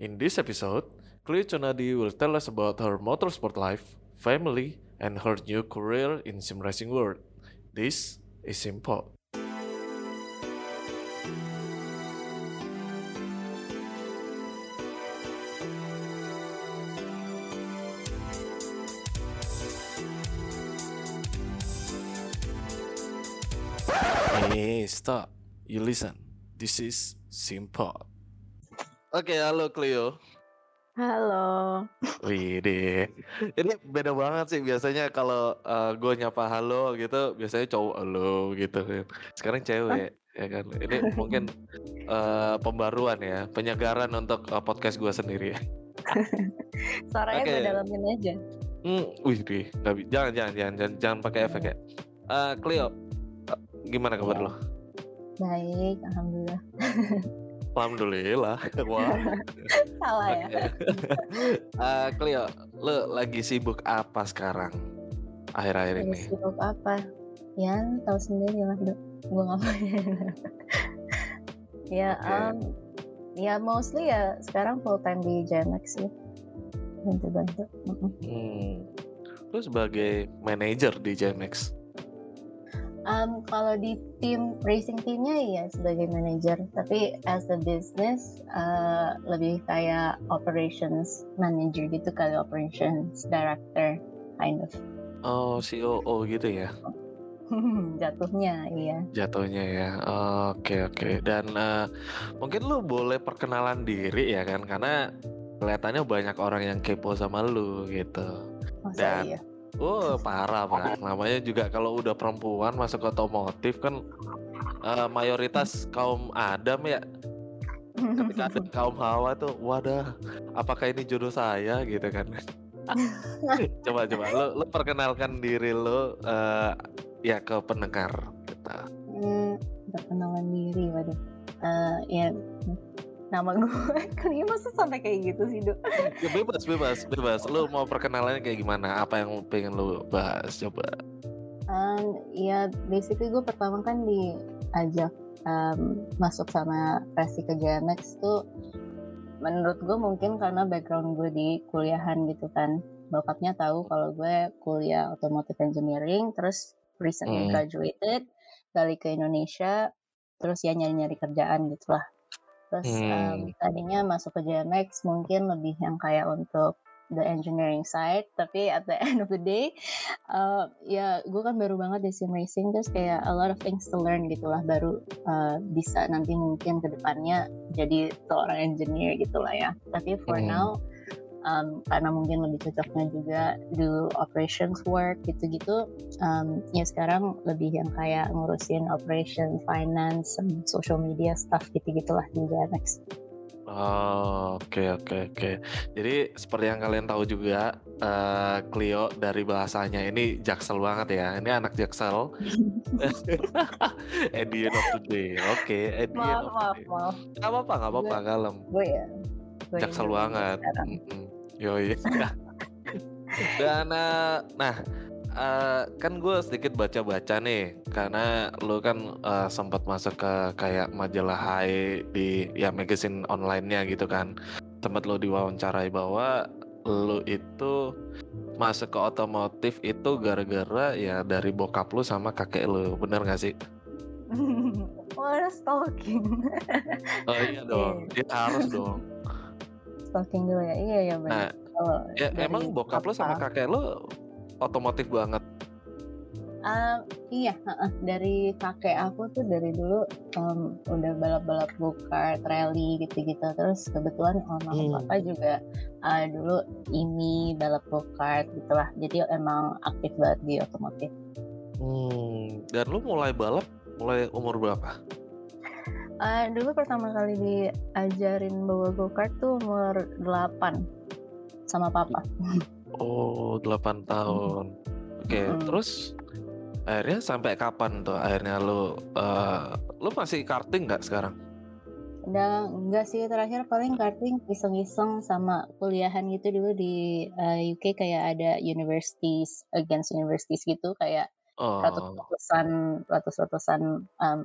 In this episode, Clio Tjonnadi will tell us about her motorsport life, family, and her new career in sim racing world. This is SimPod. Hey, stop. You listen. This is SimPod. Oke, halo Clio. Halo. Widih. Ini beda banget sih, biasanya kalau gue nyapa halo gitu, biasanya cowok halo gitu. Sekarang cewek, ya kan. Ini mungkin pembaruan ya, penyegaran untuk podcast gue sendiri. Suaranya okay. Gue dalamin aja. Widih. Jangan pakai efek ya. Clio, gimana kabar lo? Baik, alhamdulillah. Alhamdulillah. Wah. Salah ya. Clio, lo lagi sibuk apa sekarang? Akhir-akhir ini. Sibuk apa? Ya, tahu sendiri lah, Dok. Gue ngapain. Ya, okay. Ya mostly ya sekarang full time di JMX sih. Bantu-bantu. Lo sebagai manajer di JMX? Kalau di tim racing teamnya ya sebagai manager, tapi as a business lebih kayak operations manager gitu kali, operations director kind of. Oh, COO gitu ya? Jatuhnya iya. Jatuhnya ya. Oke. Dan mungkin lu boleh perkenalan diri ya kan, karena kelihatannya banyak orang yang kepo sama lu gitu. Dan iya. Oh parah pak, namanya juga kalau udah perempuan masuk otomotif kan mayoritas kaum Adam ya. Ketika ada kaum Hawa tuh, wadah, apakah ini jodoh saya gitu kan. Coba lo perkenalkan diri lo ya ke pendengar kita. Perkenalan diri, waduh. Ya nama gue kayaknya masih sampai kayak gitu sih, Dok. Ya bebas. Lu mau perkenalannya kayak gimana? Apa yang pengen lu bahas? Coba. Ya basically gue pertama kan diajak masuk sama Presley ke Gionex tuh, menurut gue mungkin karena background gue di kuliahan gitu kan. Bokapnya tahu kalau gue kuliah automotive engineering, terus recently graduated, balik ke Indonesia, terus ya nyari-nyari kerjaan gitu lah. Terus tadinya masuk ke JMX mungkin lebih yang kayak untuk the engineering side, tapi at the end of the day ya gue kan baru banget di sim racing, terus kayak a lot of things to learn gitulah, baru bisa nanti mungkin kedepannya jadi seorang engineer gitulah ya. Tapi for now karena mungkin lebih cocoknya juga do operations work gitu-gitu, ya sekarang lebih yang kayak ngurusin operation, finance, social media stuff gitu-gitulah di Gionex. Oke. Jadi seperti yang kalian tahu juga, Clio dari bahasanya ini Jaksel banget ya. Ini anak Jaksel. At the end of the day. Oke, at the end of the day. Maaf. Gak apa-apa, kalem. Iya. Jaksel banget. Yoi. Dan kan gue sedikit baca-baca nih, karena lu kan sempat masuk ke kayak majalah Hai di ya magazine online-nya gitu kan. Tempat lu diwawancarai bahwa lu itu masuk ke otomotif itu gara-gara ya dari bokap lu sama kakek lu, bener gak sih? Harus stalking. Oh iya dong, dia harus dong. Stalking dulu ya, iya benar. Nah, ya, emang bokap lo sama kakek lo otomotif banget? Iya, dari kakek aku tuh dari dulu udah balap-balap go-kart, rally gitu-gitu. Terus kebetulan mama papa juga dulu ini balap go-kart gitulah. Jadi emang aktif banget di otomotif. Dan lo mulai balap mulai umur berapa? Dulu pertama kali diajarin bawa go-kart tuh umur 8 sama papa. Oh, 8 tahun. Oke. Terus akhirnya sampai kapan tuh? Akhirnya lu masih karting nggak sekarang? Udah nggak sih, terakhir paling karting iseng-iseng sama kuliahan gitu dulu di UK, kayak ada universities against universities gitu, kayak ratusan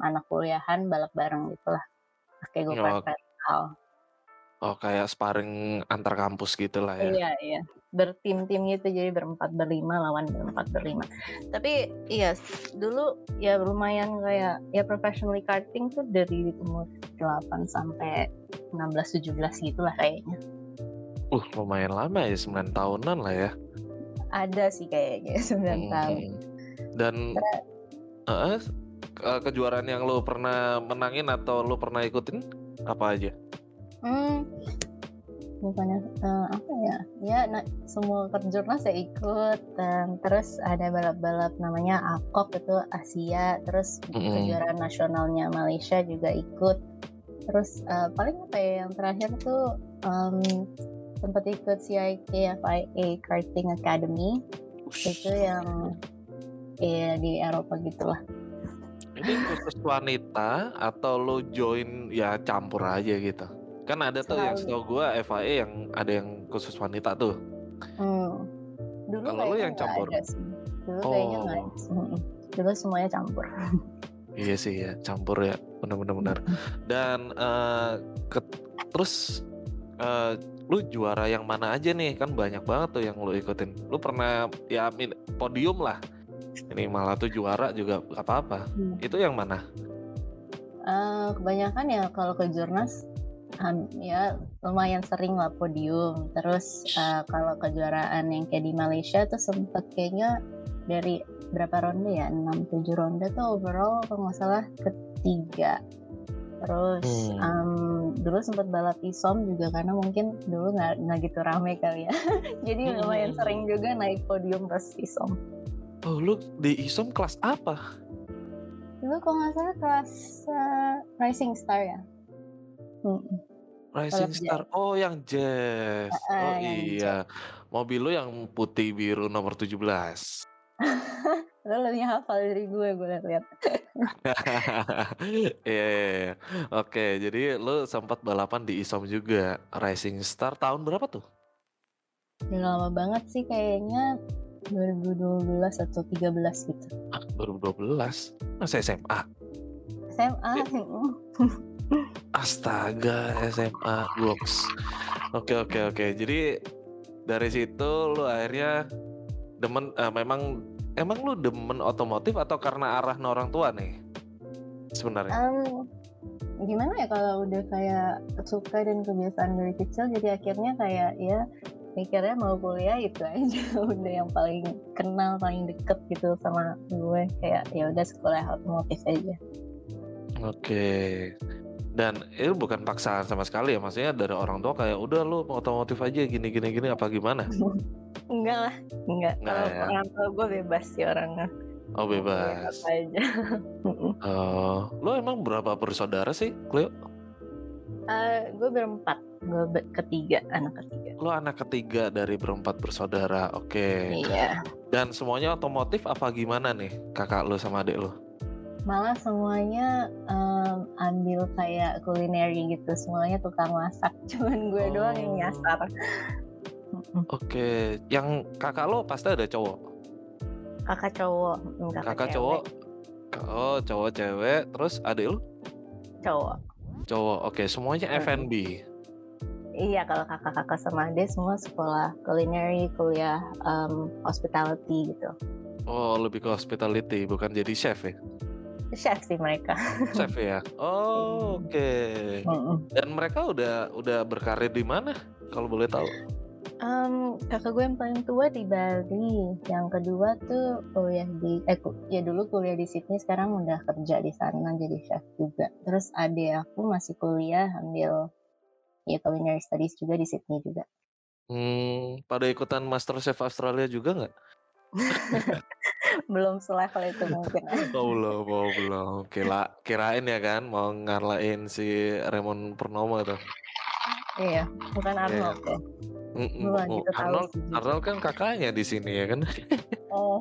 anak kuliahan balap bareng gitulah pakai go-kart. Oh, kayak sparring antar kampus gitu lah ya. Iya, iya. Bertim-tim gitu, jadi berempat berlima lawan berempat berlima. Tapi iya, dulu ya lumayan kayak ya professionally karting tuh dari umur 8 sampai 16-17 gitu lah kayaknya. Lumayan lama ya, 9 tahunan lah ya. Ada sih kayaknya 9 tahun. Dan kejuaraan yang lo pernah menangin atau lo pernah ikutin apa aja? Bukannya apa ya? Ya semua kejurnas saya ikut. Terus ada balap-balap namanya ACOP itu Asia. Terus kejuaraan nasionalnya Malaysia juga ikut. Terus paling apa ya, yang terakhir tuh sempat ikut CIK FIA Karting Academy. Itu yang ya di Eropa gitulah. Ini khusus wanita atau lo join ya campur aja gitu? Kan ada tuh yang setahu gue FIA yang ada yang khusus wanita tuh. Dulu kalau lu yang campur. Dulu kayaknya nggak. Dulu semuanya campur. Iya sih ya, campur ya, benar-benar. Dan terus lu juara yang mana aja nih? Kan banyak banget tuh yang lu ikutin. Lu pernah ya podium lah. Ini malah tuh juara juga apa-apa. Itu yang mana? Kebanyakan ya kalau ke jurnas. Ya lumayan sering lah podium. Terus kalau kejuaraan yang kayak di Malaysia tuh sempet kayaknya dari berapa ronde ya, 6-7 ronde tuh overall kalau nggak salah ketiga. Terus dulu sempet balap Isom juga karena mungkin dulu nggak gitu rame kali ya. Jadi lumayan sering juga naik podium pas Isom. Oh, lu di Isom kelas apa? Dulu kalau nggak salah kelas Rising Star ya. Rising Star, oh yang jazz, oh yang iya, jazz. Mobil lu yang putih biru nomor 17. Lo lebih hafal dari gue lihat. Iya, oke, jadi lu sempat balapan di Isom juga, Rising Star tahun berapa tuh? Udah lama banget sih kayaknya 2012 atau 13 gitu. 2012, masa SMA? Astaga, SMA blocks. Oke. Jadi dari situ lu akhirnya demen, memang lu demen otomotif atau karena arah orang tua nih sebenarnya? Gimana ya, kalau udah kayak suka dan kebiasaan dari kecil, jadi akhirnya kayak ya mikirnya mau kuliah itu aja. Udah yang paling kenal, paling deket gitu sama gue, kayak ya udah sekolah otomotif aja. Oke. Dan itu bukan paksaan sama sekali ya, maksudnya dari orang tua kayak udah lu otomotif aja gini apa gimana? Enggak. Kalau ya, orang tua gue bebas sih orangnya. Oh, bebas. Apa aja. Lu emang berapa bersaudara sih, Clio? Gue berempat. Gue ketiga, anak ketiga. Lu anak ketiga dari berempat bersaudara. Oke. Iya. Dan semuanya otomotif apa gimana nih, kakak lu sama adik lu? Malah semuanya ambil kayak kulineri gitu, semuanya tukang masak, cuman gue doang yang nyasar. Oke. Yang kakak lo pasti ada cowok? Kakak cowok. Oh, cowok cewek. Terus adik lo? Cowok. Oke, semuanya F&B. Iya, kalau kakak-kakak sama adik semua sekolah kulineri, kuliah hospitality gitu. Oh, lebih ke hospitality, bukan jadi chef ya? Chef sih mereka. Chef ya. Oh, oke. Dan mereka udah berkarir di mana kalau boleh tahu? Kakak gue yang paling tua di Bali, yang kedua tuh kuliah di dulu kuliah di Sydney, sekarang udah kerja di sana jadi chef juga. Terus adik aku masih kuliah ambil ya culinary studies juga di Sydney juga. Pada ikutan Master Chef Australia juga nggak? Belum selevel itu mungkin. Belum. Kirain ya kan mau ngalahin si Raymond Purnomo tuh. Iya, bukan Arnold ya. Arnold kan kakaknya di sini ya kan. Oh.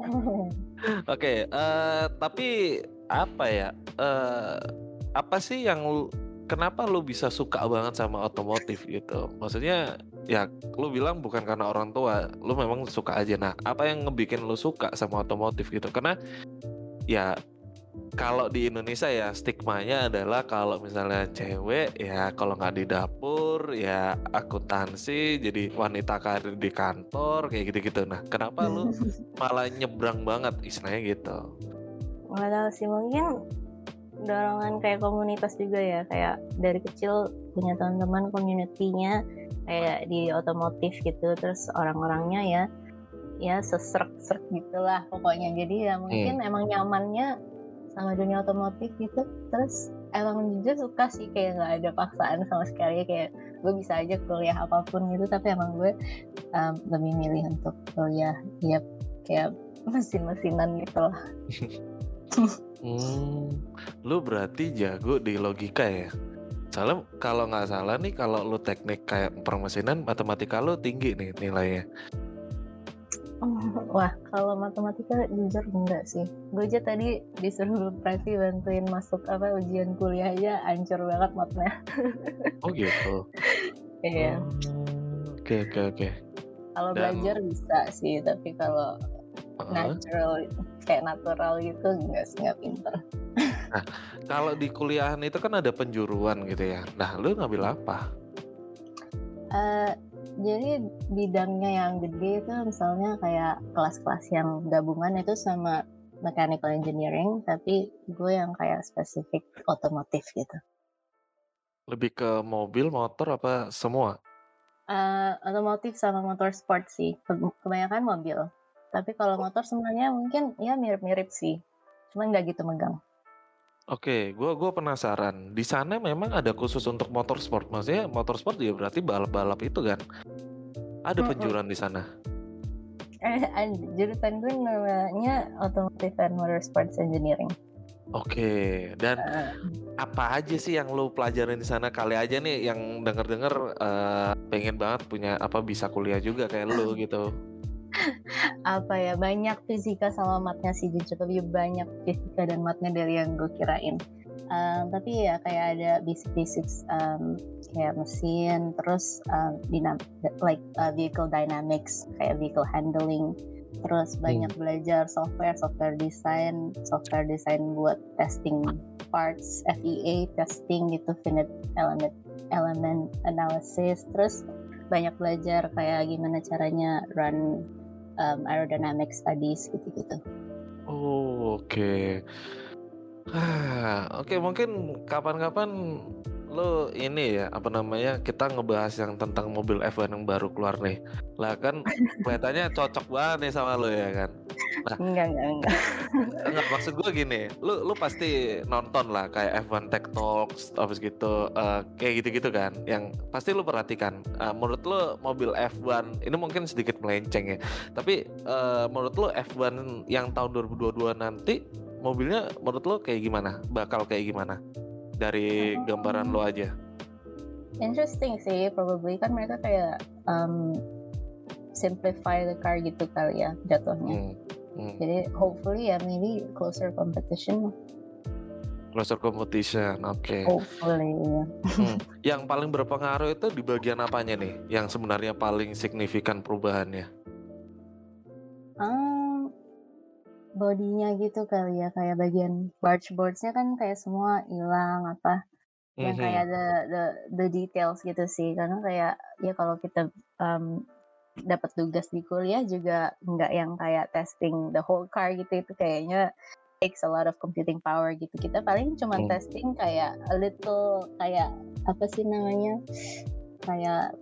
Oke, tapi apa ya? Apa sih yang kenapa lu bisa suka banget sama otomotif gitu? Maksudnya ya lu bilang bukan karena orang tua, lu memang suka aja. Nah, apa yang ngebikin lu suka sama otomotif gitu? Karena ya kalau di Indonesia ya stigmanya adalah kalau misalnya cewek ya kalau nggak di dapur libur ya akuntansi, jadi wanita karir di kantor kayak gitu-gitu. Nah, kenapa lu malah nyebrang banget istilahnya gitu? Nggak tahu sih, mungkin dorongan kayak komunitas juga ya, kayak dari kecil punya teman-teman community-nya kayak di otomotif gitu, terus orang-orangnya ya seserk-serk gitulah pokoknya. Jadi ya mungkin emang nyamannya sama dunia otomotif gitu. Terus emang jujur suka sih, kayak nggak ada paksaan sama sekali, kayak gue bisa aja kuliah apapun gitu, tapi emang gue lebih milih untuk kuliah ya kayak mesin-mesinan gitu lah. Lu berarti jago di logika ya? Soalnya kalau nggak salah nih, kalau lu teknik kayak permesinan, matematika lu tinggi nih nilainya. Wah, kalau matematika jujur enggak sih. Gue aja tadi disuruh Presley bantuin masuk apa ujian kuliah aja hancur banget matnya. Oh gitu. Iya. Oke. Kalau belajar bisa sih, tapi kalau natural gitu nggak pinter. Nah, kalau di kuliahan itu kan ada penjuruan gitu ya. Nah, lu ngambil apa? Jadi bidangnya yang gede itu misalnya kayak kelas-kelas yang gabungan itu sama mechanical engineering, tapi gue yang kayak spesifik otomotif gitu. Lebih ke mobil, motor apa semua? Otomotif sama motorsport sih, kebanyakan mobil. Tapi kalau motor sebenarnya mungkin ya mirip-mirip sih, cuman nggak gitu megang. Oke, gue penasaran. Di sana memang ada khusus untuk motorsport, maksudnya motorsport dia berarti balap-balap itu kan? Ada penjuruan di sana? Jurusan gue namanya Automotive and Motorsports Engineering. Oke, dan apa aja sih yang lo pelajarin di sana? Kali aja nih yang denger-denger pengen banget punya apa bisa kuliah juga kayak lo gitu. Apa ya, banyak fisika sama matnya sih, jujur lebih banyak fisika dan matnya dari yang gue kirain. Tapi ya kayak ada basic kayak mesin, terus vehicle dynamics, kayak vehicle handling, terus banyak belajar software design buat testing parts, FEA testing gitu, finite element analysis, terus banyak belajar kayak gimana caranya run aerodynamic studies gitu-gitu. Oh, oke. Oke, mungkin kapan-kapan lo ini ya, kita ngebahas yang tentang mobil F1 yang baru keluar nih. Lah kan kelihatannya cocok banget nih sama lo ya kan. Nah, enggak. Enggak, maksud gue gini, lu pasti nonton lah kayak F1 Tech Talks abis gitu, kayak gitu-gitu kan, yang pasti lu perhatikan. Menurut lu mobil F1 ini mungkin sedikit melenceng ya, tapi menurut lu F1 yang tahun 2022 nanti mobilnya menurut lu kayak gimana? Bakal kayak gimana? Dari gambaran lu aja. Interesting sih, probably kan mereka kayak simplify the car gitu kali ya jatuhnya. Jadi hopefully ya maybe closer competition. Oke. Hopefully. Yang paling berpengaruh itu di bagian apanya nih yang sebenarnya paling signifikan perubahannya? Bodinya gitu kali ya, kayak bagian bargeboards-nya kan kayak semua hilang apa. Yang kayak the details gitu sih, karena kayak ya kalau kita dapat tugas di kuliah juga nggak yang kayak testing the whole car gitu, itu kayaknya takes a lot of computing power gitu. Kita paling cuma testing kayak a little, kayak apa sih namanya, kayak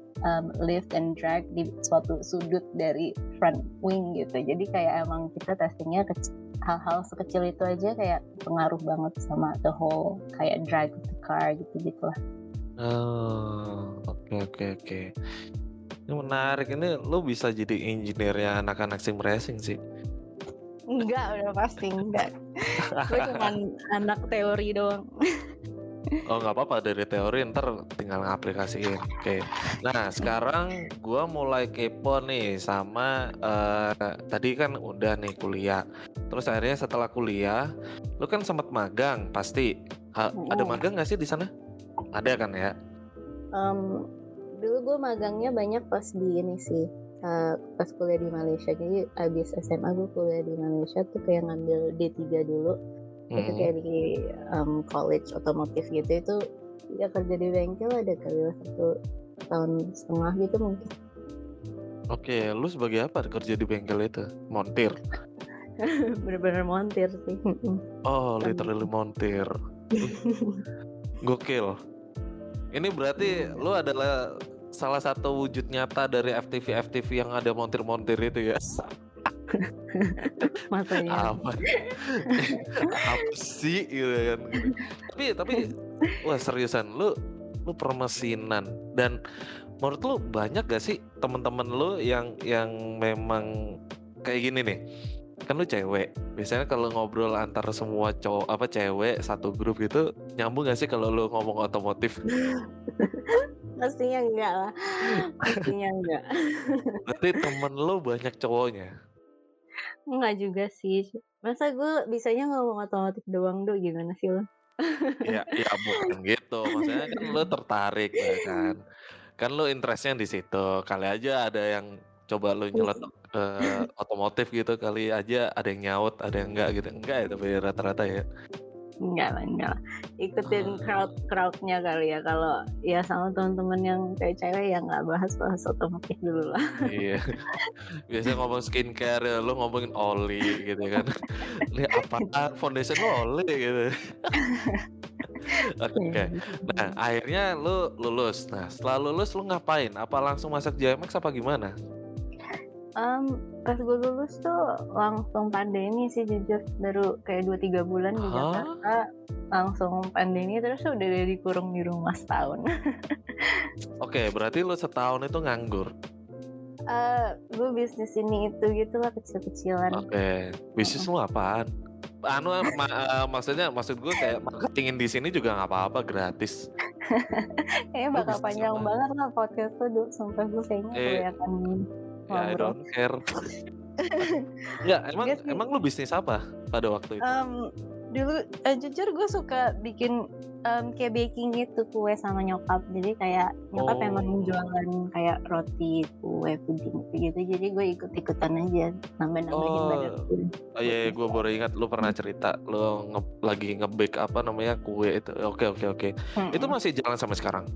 lift and drag di suatu sudut dari front wing gitu. Jadi kayak emang kita testingnya hal-hal sekecil itu aja kayak pengaruh banget sama the whole kayak drag the car gitu-gitulah. Oh, oke. Ini menarik, ini lo bisa jadi engineer-nya anak-anak sim racing sih. Enggak, udah pasti enggak. Gue cuma anak teori doang. Oh gak apa-apa, dari teori ntar tinggal ngaplikasiin. Oke. Nah sekarang gue mulai kepo nih sama tadi kan udah nih kuliah. Terus akhirnya setelah kuliah lo kan sempat magang pasti. Ada magang gak sih di sana? Ada kan ya? Dulu gue magangnya banyak pas di ini sih, pas kuliah di Malaysia. Jadi abis SMA gue kuliah di Malaysia tuh kayak ngambil D3 dulu, itu kayak di college otomotif gitu. Itu ya kerja di bengkel ada kali lah satu tahun setengah gitu mungkin. Oke, lu sebagai apa kerja di bengkel itu? Montir? Bener-bener montir sih. Oh, literally montir. Gokil. Ini berarti lu adalah salah satu wujud nyata dari FTV-FTV yang ada montir-montir itu ya? Maksudnya apa sih gitu kan. Tapi wah seriusan lu permesinan, dan menurut lu banyak gak sih teman-teman lu yang memang kayak gini nih? Kan lu cewek, biasanya kalau ngobrol antar semua cowok apa cewek satu grup gitu, nyambung gak sih kalau lu ngomong otomotif? Pastinya enggak lah. Pastinya enggak. Berarti temen lu banyak cowoknya? Enggak juga sih. Masa gue bisanya ngomong otomotif doang, do? Gimana sih lo? ya bukan gitu. Maksudnya kan lo tertarik ya kan. Kan lo interestnya di situ. Kali aja ada yang coba lo nyelot otomotif gitu. Kali aja ada yang nyaut, ada yang enggak gitu. Enggak ya, tapi rata-rata ya. Enggak lah. Ikutin crowd-nya kali ya. Kalau ya sama teman-teman yang cewek-cewek ya nggak bahas otomotif dulu lah. Iya. Biasanya ngomong skincare, ya, lo ngomongin oli gitu kan. Ini apaan foundation lo oli gitu. Oke. Nah akhirnya lo lulus. Nah setelah lulus lo ngapain? Apa langsung masuk JMX apa gimana? Pas gue lulus tuh langsung pandemi sih jujur, baru kayak 2-3 bulan di Jakarta langsung pandemi, terus udah dikurung di rumah setahun. Oke, berarti lu setahun itu nganggur? Gue bisnis ini itu gitulah, kecil-kecilan. Oke, bisnis lu apaan? Maksud gue kayak marketingin di sini juga nggak apa-apa, gratis. Kayaknya bakal panjang banget lah podcast tuh, sampai gue kayaknya kelihatan. Ya, I don't care. Ya, emang lu bisnis apa pada waktu itu? Dulu jujur gue suka bikin kayak baking gitu, kue sama nyokap. Jadi kayak nyokap emang jualan kayak roti, kue, puding gitu. Jadi gue ikut-ikutan aja, nambah-nambahin badan. Oh iya, gue baru ingat lu pernah cerita lu lagi nge-bake apa namanya kue itu. Oke. Itu masih jalan sampai sekarang?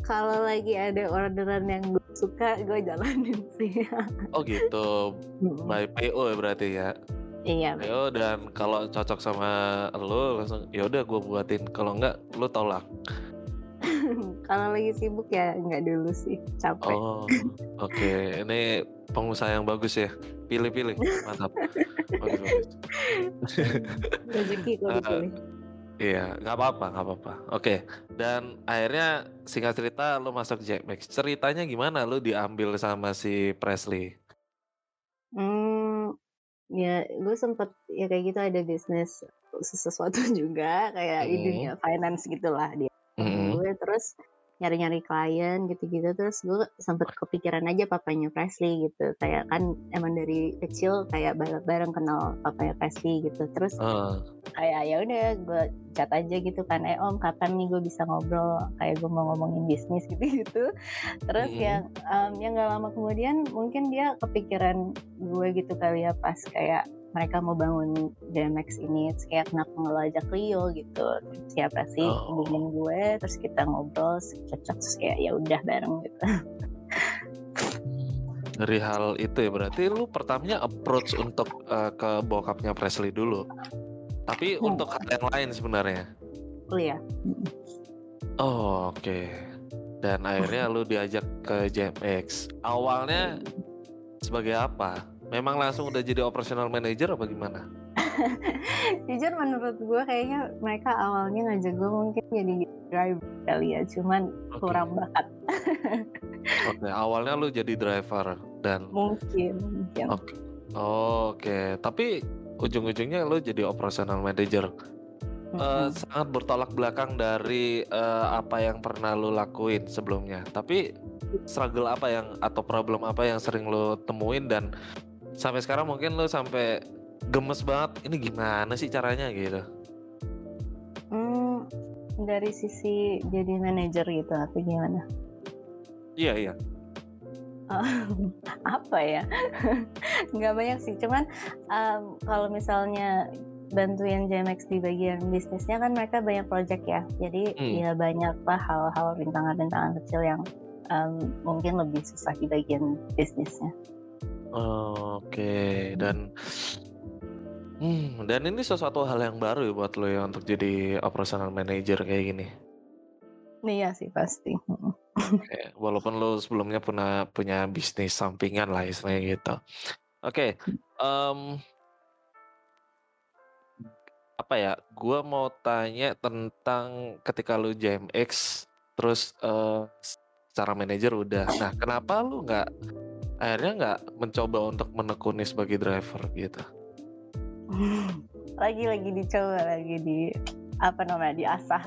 Kalau lagi ada orderan yang gue suka, gue jalanin sih. Oh gitu, by PO berarti ya? Iya. PO, dan kalau cocok sama lo langsung, yaudah gue buatin. Kalau enggak, lo tolak. Kalau lagi sibuk ya enggak dulu sih, capek. Oke. Ini pengusaha yang bagus ya, pilih-pilih, mantap. Bagus. Rezeki gue dipilih. Iya, nggak apa-apa. Oke. Dan akhirnya singkat cerita lo masuk JMX. Ceritanya gimana lo diambil sama si Presley? Ya gue sempet ya kayak gitu, ada bisnis sesuatu juga kayak di dunia finance gitulah dia. Gue terus nyari-nyari klien gitu-gitu, terus gue sempet kepikiran aja papanya Presley gitu. Kayak kan emang dari kecil kayak bareng kenal papanya Presley gitu. Terus kayak ya udah gue chat aja gitu kan, om kapan nih gue bisa ngobrol, kayak gue mau ngomongin bisnis gitu-gitu. Terus yang gak lama kemudian mungkin dia kepikiran gue gitu kali ya, pas kayak mereka mau bangun JMX ini, terus kayak kenapa ngelajak Rio gitu, siapa sih hubungin gue, terus kita ngobrol cocok, terus kayak ya udah bareng gitu. Dari hal itu ya, berarti lu pertamanya approach untuk ke bokapnya Presley dulu, tapi untuk hal yang lain sebenarnya. Iya. Oke. Dan akhirnya lu diajak ke JMX. Awalnya sebagai apa? Memang langsung udah jadi operational manager apa gimana? Jujur menurut gue kayaknya mereka awalnya ngajak gue mungkin jadi driver kali ya, cuman kurang bakat. Oke, awalnya lu jadi driver dan mungkin. Oke. Tapi ujung-ujungnya lu jadi operational manager. Sangat bertolak belakang dari apa yang pernah lu lakuin sebelumnya. Tapi struggle apa yang atau problem apa yang sering lu temuin dan sampai sekarang mungkin lo sampai gemes banget, ini gimana sih caranya gitu? Dari sisi jadi manajer gitu atau gimana? Iya. Apa ya? Nggak banyak sih, cuman kalau misalnya bantuin JMX di bagian bisnisnya kan mereka banyak project ya, jadi ya banyaklah hal-hal rintangan-rintangan kecil yang mungkin lebih susah di bagian bisnisnya. Oke. Dan ini sesuatu hal yang baru ya buat lo ya untuk jadi operational manager kayak gini. Iya sih pasti. Okay. Walaupun lo sebelumnya punya bisnis sampingan lah istilahnya gitu. Oke. Apa ya, gue mau tanya tentang ketika lu JMX terus secara manajer udah, nah kenapa lu akhirnya nggak mencoba untuk menekuni sebagai driver gitu? Lagi diasah.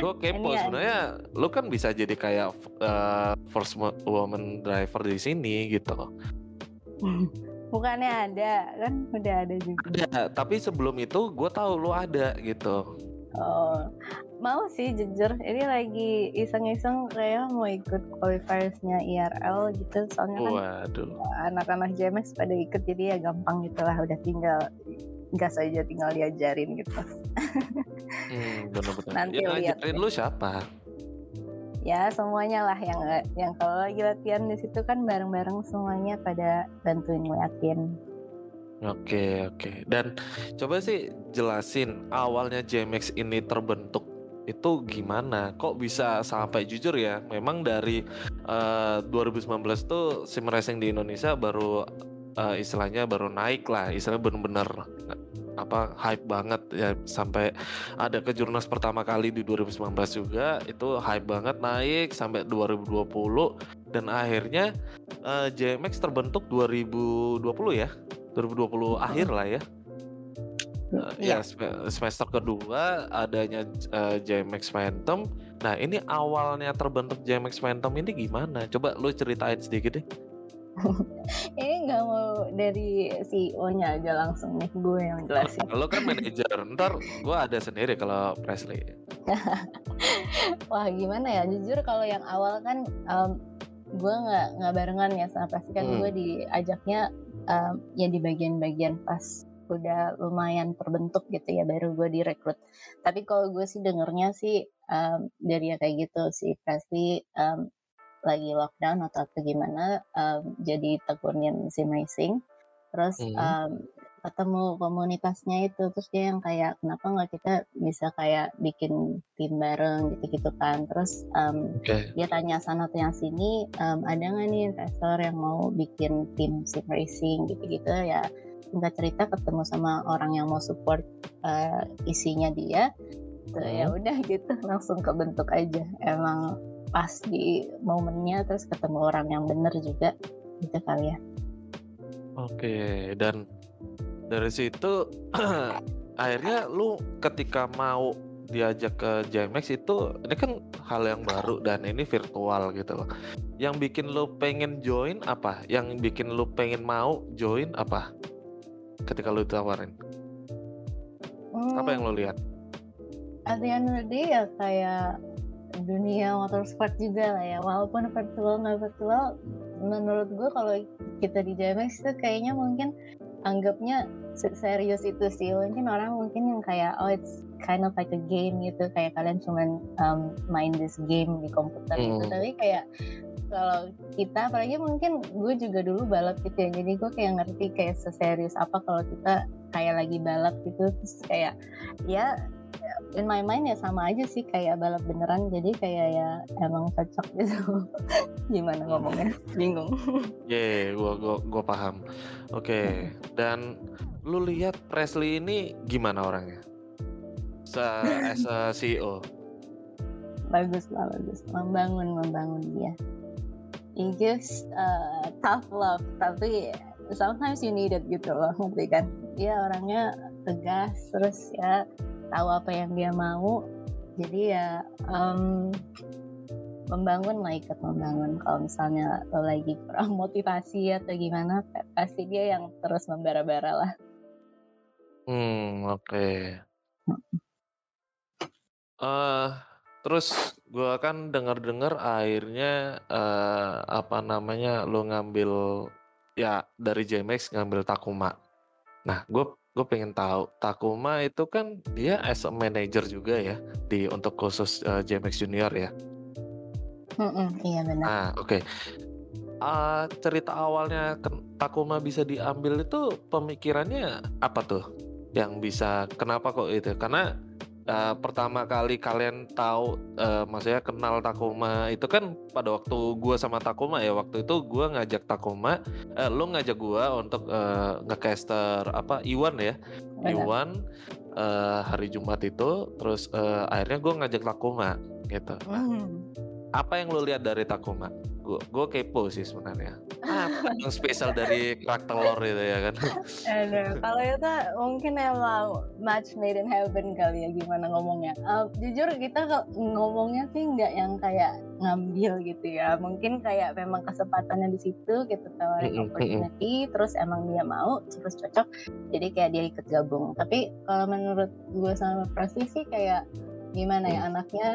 Gue kepo sebenarnya, lu kan bisa jadi kayak first woman driver di sini gitu. Bukannya ada, kan udah ada juga. Ada, tapi sebelum itu gue tahu lu ada gitu. Oh, mau sih jujur. Ini lagi iseng-iseng kayak mau ikut qualifiersnya IRL gitu. Soalnya kan anak-anak JMX pada ikut, jadi ya gampang gitu lah. Udah tinggal gas aja, tinggal diajarin gitu. Bener-bener. Nanti ya, ngajarin lu siapa? Ya semuanya lah yang kalau lagi latihan di situ kan bareng-bareng semuanya pada bantuin ngeliatin. Oke. Dan coba sih jelasin awalnya JMX ini terbentuk itu gimana? Kok bisa sampai jujur ya? Memang dari 2019 tuh sim racing di Indonesia baru istilahnya baru naik lah, istilahnya benar-benar hype banget ya, sampai ada kejurnas pertama kali di 2019 juga itu hype banget, naik sampai 2020 dan akhirnya JMX terbentuk 2020 akhir lah ya. Semester kedua adanya JMX Phantom. Nah ini awalnya terbentuk JMX Phantom ini gimana? Coba lu ceritain sedikit deh. Ini nggak mau dari CEO-nya aja langsung nih, gue yang jelasin. Lo kan manajer, ntar gue ada sendiri kalau Presley. Wah gimana ya, jujur kalau yang awal kan gue nggak barengan ya sama Presley kan. Gue diajaknya ya di bagian-bagian pas udah lumayan terbentuk gitu ya, baru gue direkrut. Tapi kalau gue sih dengernya sih dari ya kayak gitu si Presley lagi lockdown atau gimana, jadi tekunin sim racing, terus ketemu komunitasnya itu, terus dia yang kayak kenapa nggak kita bisa kayak bikin tim bareng gitu kan, terus dia tanya sana tanya sini, ada nggak nih investor yang mau bikin tim sim racing gitu ya. Singkat cerita ketemu sama orang yang mau support isinya dia, ya udah gitu langsung kebentuk aja, emang pas di momennya, terus ketemu orang yang benar juga gitu kali ya. Oke, dan dari situ akhirnya lu ketika mau diajak ke JMX itu, ini kan hal yang baru dan ini virtual gitu loh. Yang bikin lu pengen join apa? Yang bikin lu pengen mau join apa? Ketika lu ditawarin, apa yang lu lihat? At the end of the day ya kayak dunia motorsport juga lah ya, walaupun virtual nggak virtual, menurut gue kalau kita di JMX itu kayaknya mungkin anggapnya serius itu sih, mungkin orang yang kayak it's kind of like a game gitu, kayak kalian cuman main this game di komputer gitu. Tapi kayak kalau kita, apalagi mungkin gue juga dulu balap gitu ya, jadi gue kayak ngerti kayak seserius apa kalau kita kayak lagi balap gitu. Terus kayak ya in my mind ya sama aja sih kayak balap beneran, jadi kayak ya emang cocok gitu. Gimana ngomongnya, bingung. Gue paham. Oke. Dan lu lihat Presley ini gimana orangnya as a CEO? Bagus, membangun dia. He gives tough love, tapi sometimes you need it gitu loh, ngerti kan? Dia orangnya tegas, terus ya tahu apa yang dia mau, jadi ya membangun lah, ikut membangun. Kalau misalnya lo lagi kurang motivasi atau gimana, pasti dia yang terus membara-bara lah. Oke. Terus gue kan dengar akhirnya lo ngambil ya dari JMX, ngambil Takuma. Nah gue gue pengen tahu Takuma itu kan dia as a manager juga ya di untuk khusus JMX Junior ya. Iya benar. Nah oke. Cerita awalnya Takuma bisa diambil itu pemikirannya apa tuh? Yang bisa kenapa kok itu? Karena pertama kali kalian tahu, maksudnya kenal Takuma itu kan pada waktu gue sama Takuma ya, waktu itu gue ngajak Takuma, lo ngajak gue untuk ngecaster apa Iwan ya, Iwan hari Jumat itu, terus akhirnya gue ngajak Takuma gitu. Nah, apa yang lo lihat dari Takuma? Gue kepo sih sebenarnya. Apa yang spesial dari karakter lore itu ya kan? Kalau itu mungkin emang match made in heaven kali ya, gimana ngomongnya. Jujur kita ngomongnya sih nggak yang kayak ngambil gitu ya. Mungkin kayak memang kesempatannya di situ gitu, tawarin opportunity, terus emang dia mau, terus cocok. Jadi kayak dia ikut gabung. Tapi kalau menurut gue sama Presley sih kayak gimana ya, anaknya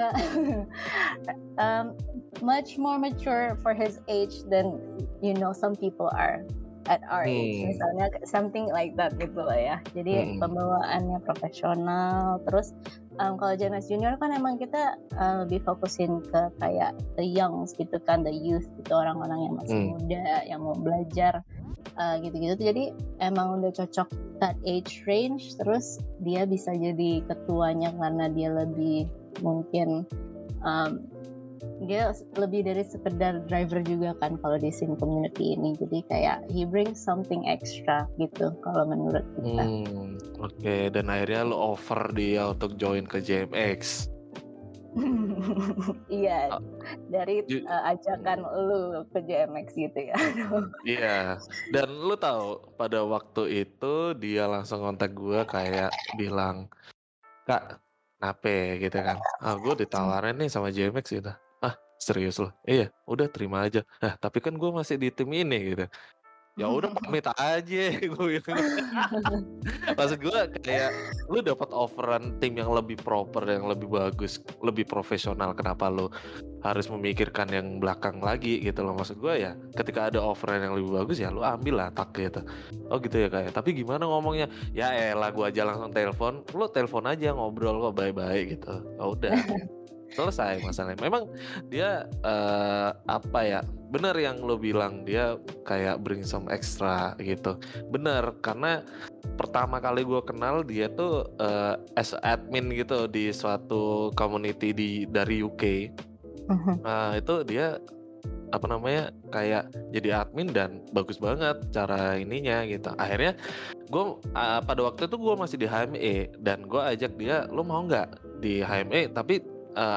much more mature for his age than you know some people are at our age, misalnya something like that gitu lah ya. Jadi pembawaannya profesional, terus kalau JMS Junior kan emang kita lebih fokusin ke kayak the youngs gitu kan, the youth gitu, orang-orang yang masih muda yang mau belajar gitu-gitu. Jadi emang udah cocok that age range, terus dia bisa jadi ketuanya karena dia lebih mungkin dia lebih dari sekedar driver juga kan kalau di sim community ini. Jadi kayak he brings something extra gitu kalau menurut kita. Oke, dan akhirnya lo offer dia untuk join ke JMX. Iya, dari ajakan lu ke JMX gitu ya. Iya, dan lu tahu pada waktu itu dia langsung kontak gue kayak bilang, "Kak, nape gitu kan? Gue ditawarin nih sama JMX gitu." "Ah, serius lu?" "Iya, udah terima aja." "Nah, tapi kan gue masih di tim ini gitu." "Ya udah pamit aja," gue bilang. Maksud gue kayak lu dapat offeran tim yang lebih proper, yang lebih bagus, lebih profesional. Kenapa lu harus memikirkan yang belakang lagi gitu loh. Maksud gue ya ketika ada offeran yang lebih bagus ya lu ambil lah tak gitu. Oh gitu ya kayak. Tapi gimana ngomongnya? Ya elah, gue aja langsung telepon. Lu telepon aja, ngobrol kok baik-baik gitu. Oh udah. Selesai masalahnya. Memang dia apa ya, benar yang lo bilang, dia kayak bring some extra gitu. Benar, karena pertama kali gue kenal dia tuh as admin gitu di suatu community dari UK. Itu dia apa namanya kayak jadi admin dan bagus banget cara ininya gitu. Akhirnya gue pada waktu itu gue masih di HME dan gue ajak dia, lo mau nggak di HME tapi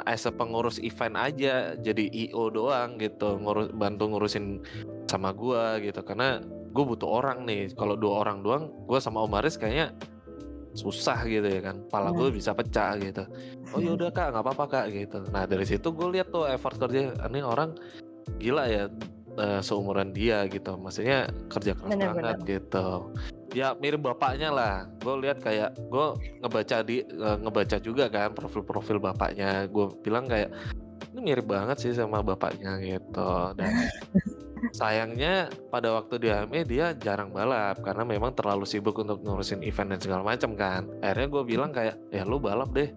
as a pengurus event aja, jadi IO doang gitu, bantu ngurusin sama gua gitu, karena gua butuh orang nih. Kalau 2 orang doang, gua sama Omaris kayaknya susah gitu ya kan, pala gua bisa pecah gitu. Oh ya udah Kak, nggak apa-apa Kak gitu. Nah dari situ gua lihat tuh effort kerja ini orang gila ya, seumuran dia gitu, maksudnya kerja keras banget gitu. Ya mirip bapaknya lah, gue lihat kayak gue ngebaca juga kan profil bapaknya, gue bilang kayak ini mirip banget sih sama bapaknya gitu. Dan sayangnya pada waktu di HME dia jarang balap karena memang terlalu sibuk untuk ngurusin event dan segala macam kan. Akhirnya gue bilang kayak ya lu balap deh,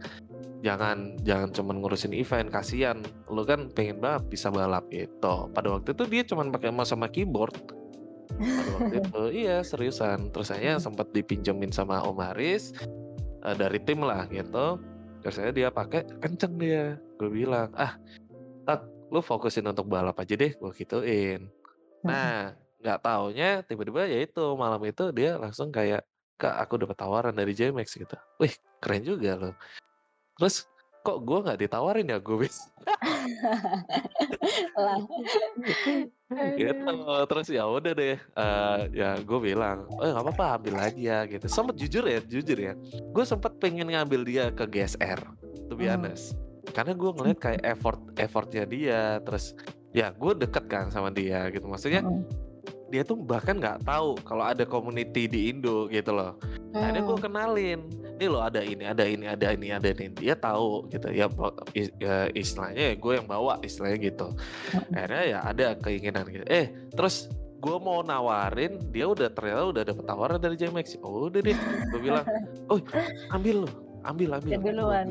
jangan cuman ngurusin event, kasian lu kan pengen banget bisa balap gitu. Pada waktu itu dia cuman pakai mouse sama keyboard. Pada waktu itu iya seriusan. Terus saya sempat dipinjemin sama Om Haris dari tim lah gitu. Terus saya dia pakai kenceng dia. Gue bilang tak, lu fokusin untuk balap aja deh, gue gituin. Nah nggak taunya tiba-tiba ya itu malam itu dia langsung kayak, Kak aku dapat tawaran dari JMX gitu. Wih keren juga lo. Terus kok gue nggak ditawarin ya gue bis. Gitu. Terus ya udah deh, ya gue bilang, oh nggak apa-apa ambil aja gitu. Sempet jujur ya, gue sempet pengen ngambil dia ke GSR, to be honest. Karena gue ngeliat kayak effortnya dia, terus ya gue deket kan sama dia gitu. Maksudnya dia tuh bahkan nggak tahu kalau ada community di Indo gitu loh. Akhirnya gue kenalin, nih loh ada ini. Dia tahu gitu ya, istilahnya gue yang bawa istilahnya gitu. Akhirnya ya ada keinginan gitu. Terus gue mau nawarin, dia udah ternyata udah dapet tawaran dari JMX. Oh udah deh, gue bilang, oh ambil lu, ambil. Keduluan.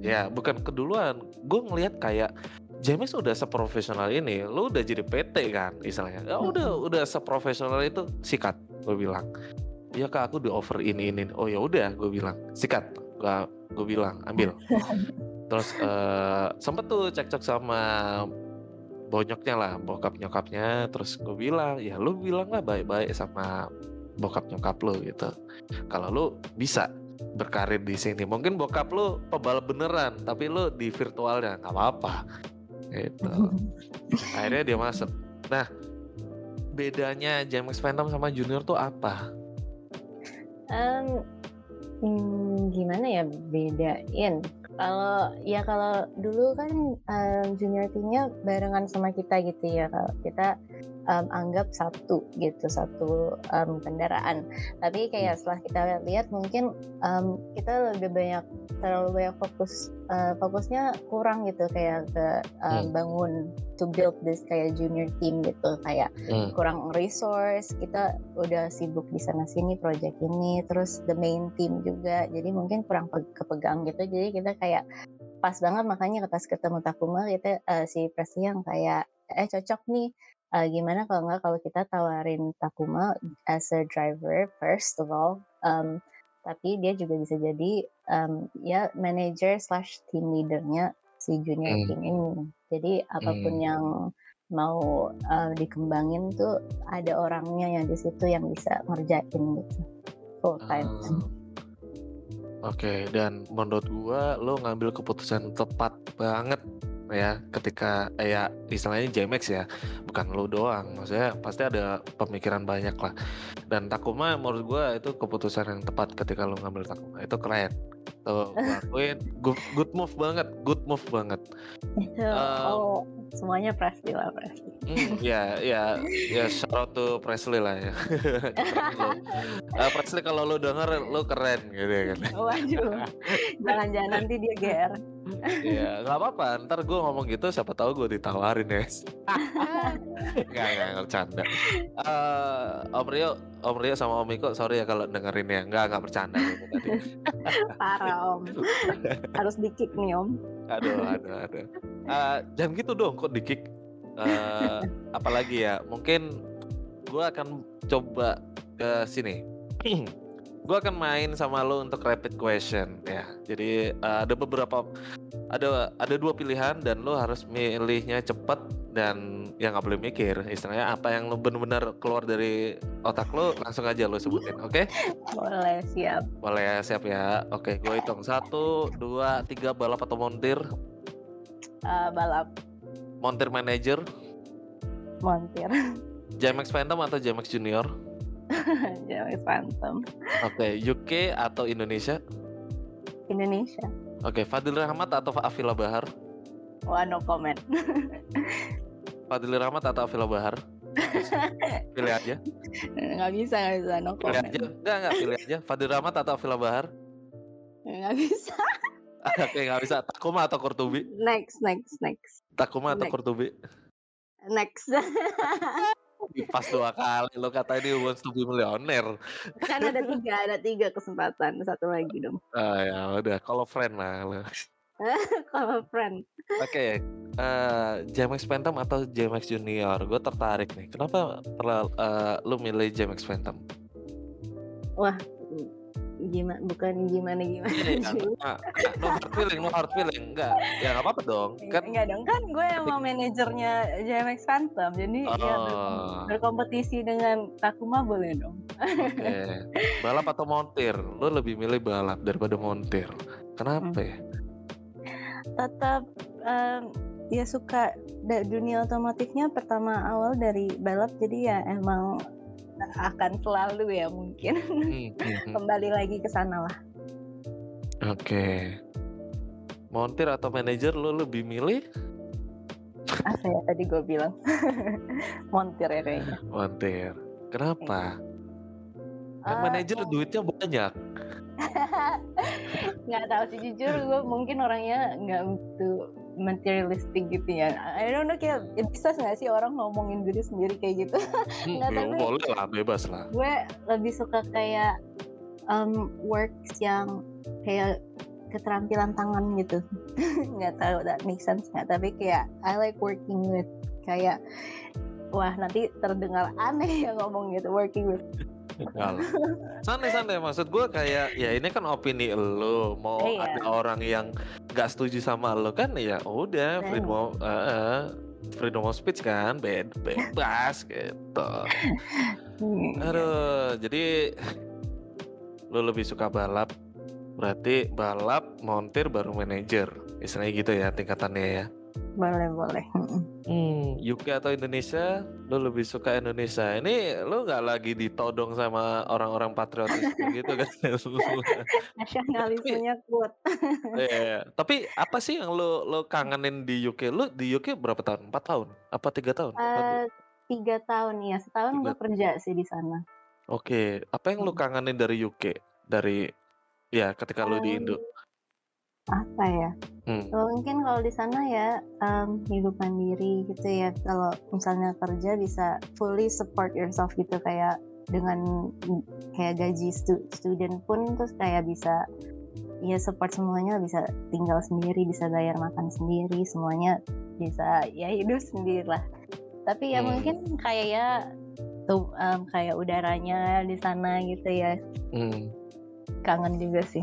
Ya bukan keduluan, gue ngelihat kayak JMX udah seprofesional ini, lu udah jadi PT kan misalnya. Ya udah seprofesional itu, sikat, gue bilang. Ya kak, aku di offer ini. Oh ya udah, gue bilang sikat, gue bilang ambil. Terus sempet tuh cekcok sama bonyoknya lah, bokap nyokapnya. Terus gue bilang, ya lu bilang lah baik-baik sama bokap nyokap lu gitu. Kalau lu bisa berkarir di sini, mungkin bokap lu pebalap beneran, tapi lu di virtualnya nggak apa-apa. Gitu. Akhirnya dia masuk. Nah, bedanya JMX Phantom sama Junior tuh apa? Gimana ya bedain? Kalau dulu kan junior teamnya barengan sama kita gitu ya, kalau kita anggap satu kendaraan. Tapi kayak setelah kita lihat mungkin kita terlalu banyak fokusnya kurang gitu, kayak ke bangun to build this kayak junior team gitu, kayak kurang resource, kita udah sibuk di sana sini project ini, terus the main team juga, jadi mungkin kurang kepegang gitu. Jadi kita kayak pas banget, makanya pas ketemu Takuma kita si Presley yang kayak cocok nih. Gimana kalau kita tawarin Takuma as a driver first of all, tapi dia juga bisa jadi manager / team leadernya si junior team ini. Jadi apapun yang mau dikembangin tuh ada orangnya yang di situ yang bisa ngerjain gitu full time. Oke, dan menurut gua lo ngambil keputusan tepat banget ya, ketika ya istilahnya JMX ya, bukan lo doang, maksudnya pasti ada pemikiran banyak lah. Dan Takuma menurut gue itu keputusan yang tepat ketika lo ngambil Takuma, itu keren tuh, lakuin good move banget itu. Semuanya Presley lah, Presley. Ya shout out to Presley lah ya. Presley kalau lo denger lo keren gitu kan. Waduh, jangan-jangan nanti dia GR. Ya nggak apa-apa, ntar gue ngomong gitu siapa tahu gue ditawarin ya. Nggak bercanda. Om Rio sama Om Iko, sorry ya kalau dengerin ya, nggak bercanda gitu tadi. Parah Om, harus di-kick nih Om. Aduh. Jangan gitu dong, kok di-kick. Apalagi ya, mungkin gue akan coba ke sini. Gue akan main sama lo untuk rapid question ya. Jadi ada dua pilihan dan lo harus milihnya cepat dan ya nggak boleh mikir. Istilahnya apa yang lo benar-benar keluar dari otak lo langsung aja lo sebutin, oke? Okay? Boleh siap ya. Oke, gue hitung 1, 2, 3. Balap atau montir? Balap. Montir manager? Montir. JMX Phantom atau JMX Junior? JMX Phantom. Oke, UK atau Indonesia? Indonesia. Oke, Fadil Rahmat atau Afila Bahar? Wah, no comment. Fadil Rahmat atau Afila Bahar? Pilih aja. Nggak bisa, no comment. Pilih aja. Fadil Rahmat atau Afila Bahar? Nggak bisa. Oke, nggak bisa. Takuma atau Kurtubi? Next. Takuma atau Kurtubi? Next. Pas 2 kali lo kata ini wants to be millionaire. Kan ada 3 kesempatan, satu lagi dong. Ya udah, kalau friend lah lo. Kalau friend. Oke, JMX Phantom atau JMX Junior? Gue tertarik nih. Kenapa lo milih JMX Phantom? Wah, bukan gimana. No hard feeling, enggak. Ya enggak apa-apa dong. Kan gue emang manajernya JMX Phantom. Jadi ya berkompetisi dengan Takuma boleh dong. Oke. Balap atau montir? Lo lebih milih balap daripada montir. Kenapa? Tetap ya suka dunia otomotifnya pertama awal dari balap, jadi ya emang akan selalu ya mungkin kembali lagi ke sana lah. Oke. Montir atau manajer lo lebih milih? Apa ya tadi gue bilang? Montir ya kayaknya. Montir. Kenapa? Kan manajer duitnya banyak. Nggak tahu sih, jujur gue mungkin orangnya nggak butuh materialistik gitu ya. I don't know, kayak bisa nggak sih orang ngomongin diri sendiri kayak gitu? Boleh lah, bebas lah. Gue lebih suka kayak works yang kayak keterampilan tangan gitu. Nggak tahu that make sense nggak, tapi kayak I like working with, kayak wah nanti terdengar aneh ya ngomong gitu, working with. Santai-santai, maksud gue kayak ya ini kan opini lo, mau ada orang yang nggak setuju sama lo kan ya udah, freedom of speech kan, bebas gitu. Aduh, jadi lo lebih suka balap, berarti balap, montir, baru manajer, istilahnya gitu ya tingkatannya ya. Boleh. UK atau Indonesia? Lo lebih suka Indonesia. Ini lo nggak lagi ditodong sama orang-orang patriotis gitu kan? Nasionalismenya kuat. Iya. Tapi apa sih yang lo kangenin di UK? Lo di UK berapa tahun? 4 tahun? Apa 3 tahun? 3 tahun ya. Setahun gue kerja sih di sana. Oke. Apa yang lo kangenin dari UK? Dari ya ketika lo di Indo? Apa ya? Mungkin kalau di sana ya hidupan diri gitu ya. Kalau misalnya kerja bisa fully support yourself gitu, kayak dengan kayak gaji student pun terus kayak bisa ya support semuanya, bisa tinggal sendiri, bisa bayar makan sendiri, semuanya bisa ya hidup sendiri lah. Tapi ya mungkin kayak ya tuh kayak udaranya di sana gitu ya. Kangen juga sih.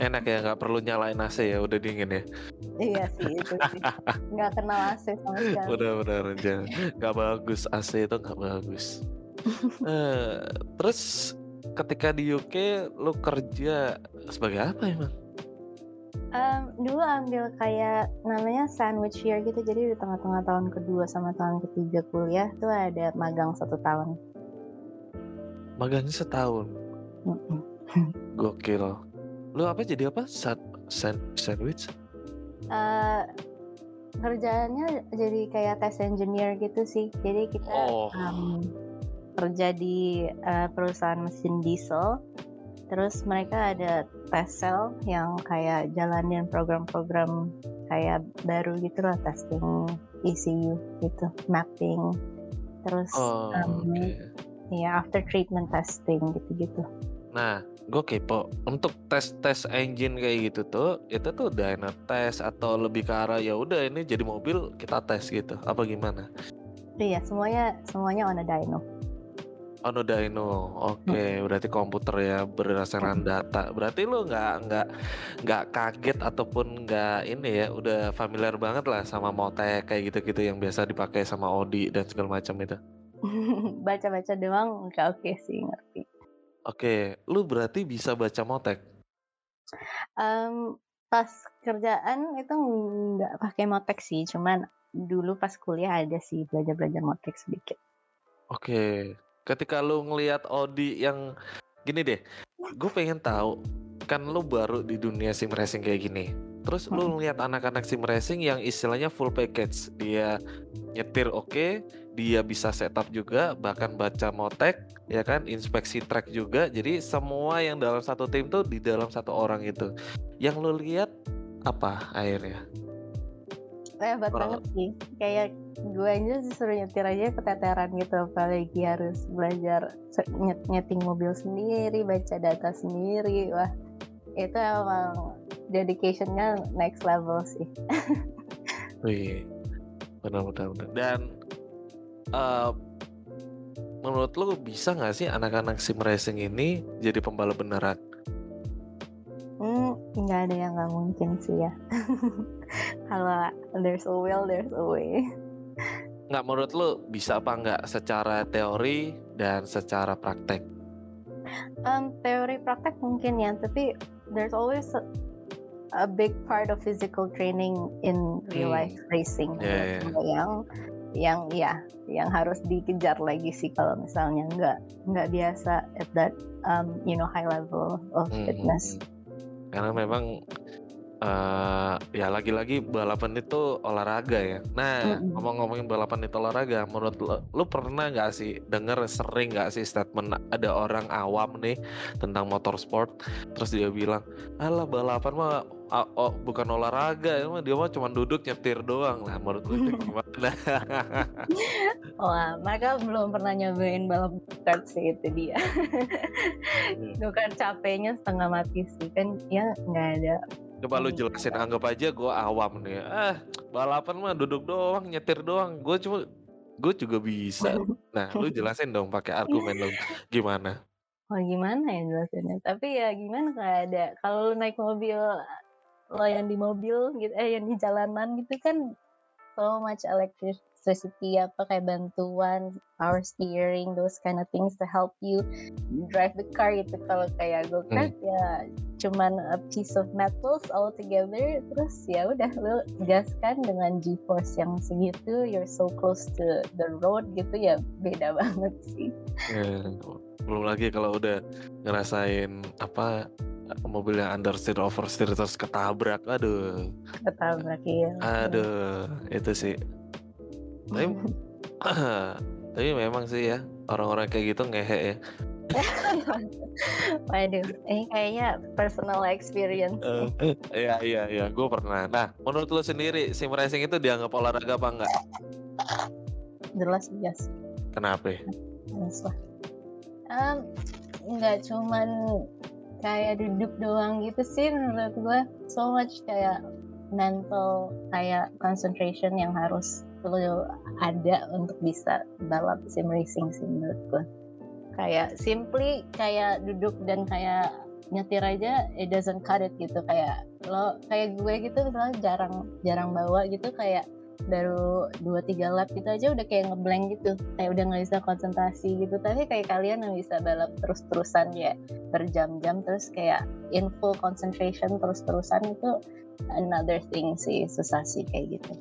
Enak ya, nggak perlu nyalain AC ya, udah dingin ya. Iya sih, itu sih. Nggak kenal AC sama sekali. Benar-benar aja. Nggak bagus, AC itu nggak bagus. Terus ketika di UK lo kerja sebagai apa emang? Dulu ambil kayak namanya sandwich year gitu. Jadi di tengah-tengah tahun kedua sama tahun ketiga kuliah tuh ada magang 1 tahun. Magangnya 1 tahun? Gokil. Lu apa jadi apa? Sandwich? Kerjaannya jadi kayak test engineer gitu sih. Jadi kita kerja di perusahaan mesin diesel. Terus mereka ada test cell yang kayak jalanin program-program kayak baru gitu lah, testing ECU gitu, mapping. Terus ya after treatment testing gitu-gitu. Nah, gue kepo. Untuk tes engine kayak gitu tuh, itu tuh dyno test atau lebih ke arah ya udah ini jadi mobil kita tes gitu, apa gimana? Iya, semuanya on a dyno. On a dyno, oke. Berarti komputer ya berdasarkan data. Berarti lo nggak kaget ataupun nggak ini ya, udah familiar banget lah sama motek kayak gitu-gitu yang biasa dipakai sama Odi dan segala macam itu. Baca-baca doang, nggak oke sih, ngerti. Oke, lu berarti bisa baca motek? Pas kerjaan itu nggak pakai motek sih, cuman dulu pas kuliah ada sih belajar-belajar motek sedikit. Oke, ketika lu ngelihat Odi yang gini deh, gue pengen tahu, kan lu baru di dunia sim racing kayak gini. Terus lu ngelihat anak-anak sim racing yang istilahnya full package, dia nyetir oke, dia bisa setup juga, bahkan baca motek, ya kan, inspeksi track juga. Jadi semua yang dalam satu tim tuh di dalam satu orang itu. Yang lu lihat apa akhirnya? Hebat banget sih, kayak gue aja disuruh nyetir aja keteteran gitu, apalagi harus belajar nyeting mobil sendiri, baca data sendiri. Wah, itu emang dedication-nya next level sih. Wih, benar. Dan menurut lo bisa nggak sih anak-anak sim racing ini jadi pembalap beneran? Nggak ada yang nggak mungkin sih ya. Kalau there's a will, there's a way. Nggak, menurut lo bisa apa nggak secara teori dan secara praktek? Teori praktek mungkin ya, tapi there's always a big part of physical training in real life racing. Yang harus dikejar lagi sih kalau misalnya nggak biasa at that high level of fitness. Karena memang ya lagi-lagi balapan itu olahraga ya. Nah, ngomong-ngomongin balapan itu olahraga, menurut lu pernah nggak sih dengar, sering nggak sih statement ada orang awam nih tentang motorsport, terus dia bilang, alah balapan mah bukan olahraga, dia mah cuma duduk nyetir doang lah menurut gue. Gimana? Wah, mereka belum pernah nyobain balap go-kart sih, itu dia. Go-kart capeknya setengah mati sih kan, ya nggak ada. Coba lu jelasin, anggap aja gue awam nih. Balapan mah duduk doang, nyetir doang. Gue juga bisa. Nah, lu jelasin dong pakai argumen lu gimana? Oh, gimana ya jelasinnya? Tapi ya gimana, nggak ada. Kalau lu naik mobil, lo yang di mobil gitu, yang di jalanan gitu kan, so much electricity, kayak bantuan, power steering, those kind of things to help you drive the car gitu. Kalau kayak go-kart ya cuman a piece of metals all together, terus ya udah lo gaskan dengan G-force yang segitu, you're so close to the road gitu, ya beda banget sih. Belum lagi kalau udah ngerasain apa mobil yang understeer, oversteer, terus ketabrak, aduh. Ketabrak, iya. Aduh, itu sih. Tapi memang sih ya, orang-orang kayak gitu ngehe ya. Waduh, ini kayaknya personal experience. Iya, gue pernah. Nah, menurut lo sendiri, sim racing itu dianggap olahraga apa enggak? Jelas. Kenapa? Jelas lah. Nggak cuman kayak duduk doang gitu sih menurut gue, so much kayak mental, kayak concentration yang harus perlu ada untuk bisa balap sim racing sih menurut gue. Kayak simply kayak duduk dan kayak nyetir aja, it doesn't cut it gitu. Kayak lo, kayak gue gitu misalnya jarang bawa gitu, kayak baru 2-3 lap gitu aja udah kayak ngeblank gitu, kayak udah gak bisa konsentrasi gitu. Tapi kayak kalian yang bisa balap terus-terusan ya berjam-jam, terus kayak in full concentration terus-terusan, itu another thing sih, susah sih kayak gitu.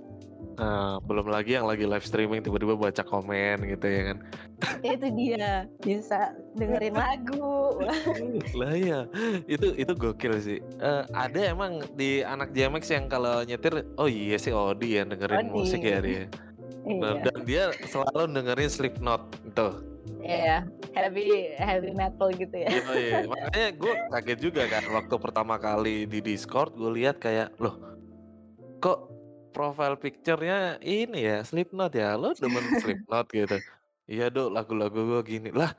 Belum lagi yang lagi live streaming tiba-tiba baca komen gitu ya kan. Itu dia bisa dengerin lagu. Lah ya, itu gokil sih. Ada emang di anak JMX yang kalau nyetir, oh iya sih, Odi ya dengerin musik ya dia. Iya. Dan dia selalu dengerin Slipknot tuh. Iya, heavy metal gitu ya. Iya. Makanya gue kaget juga kan waktu pertama kali di Discord gue lihat kayak, loh kok profile picture-nya ini ya Slipknot ya, lo demen Slipknot gitu. Iya dok, lagu-lagu gue gini lah.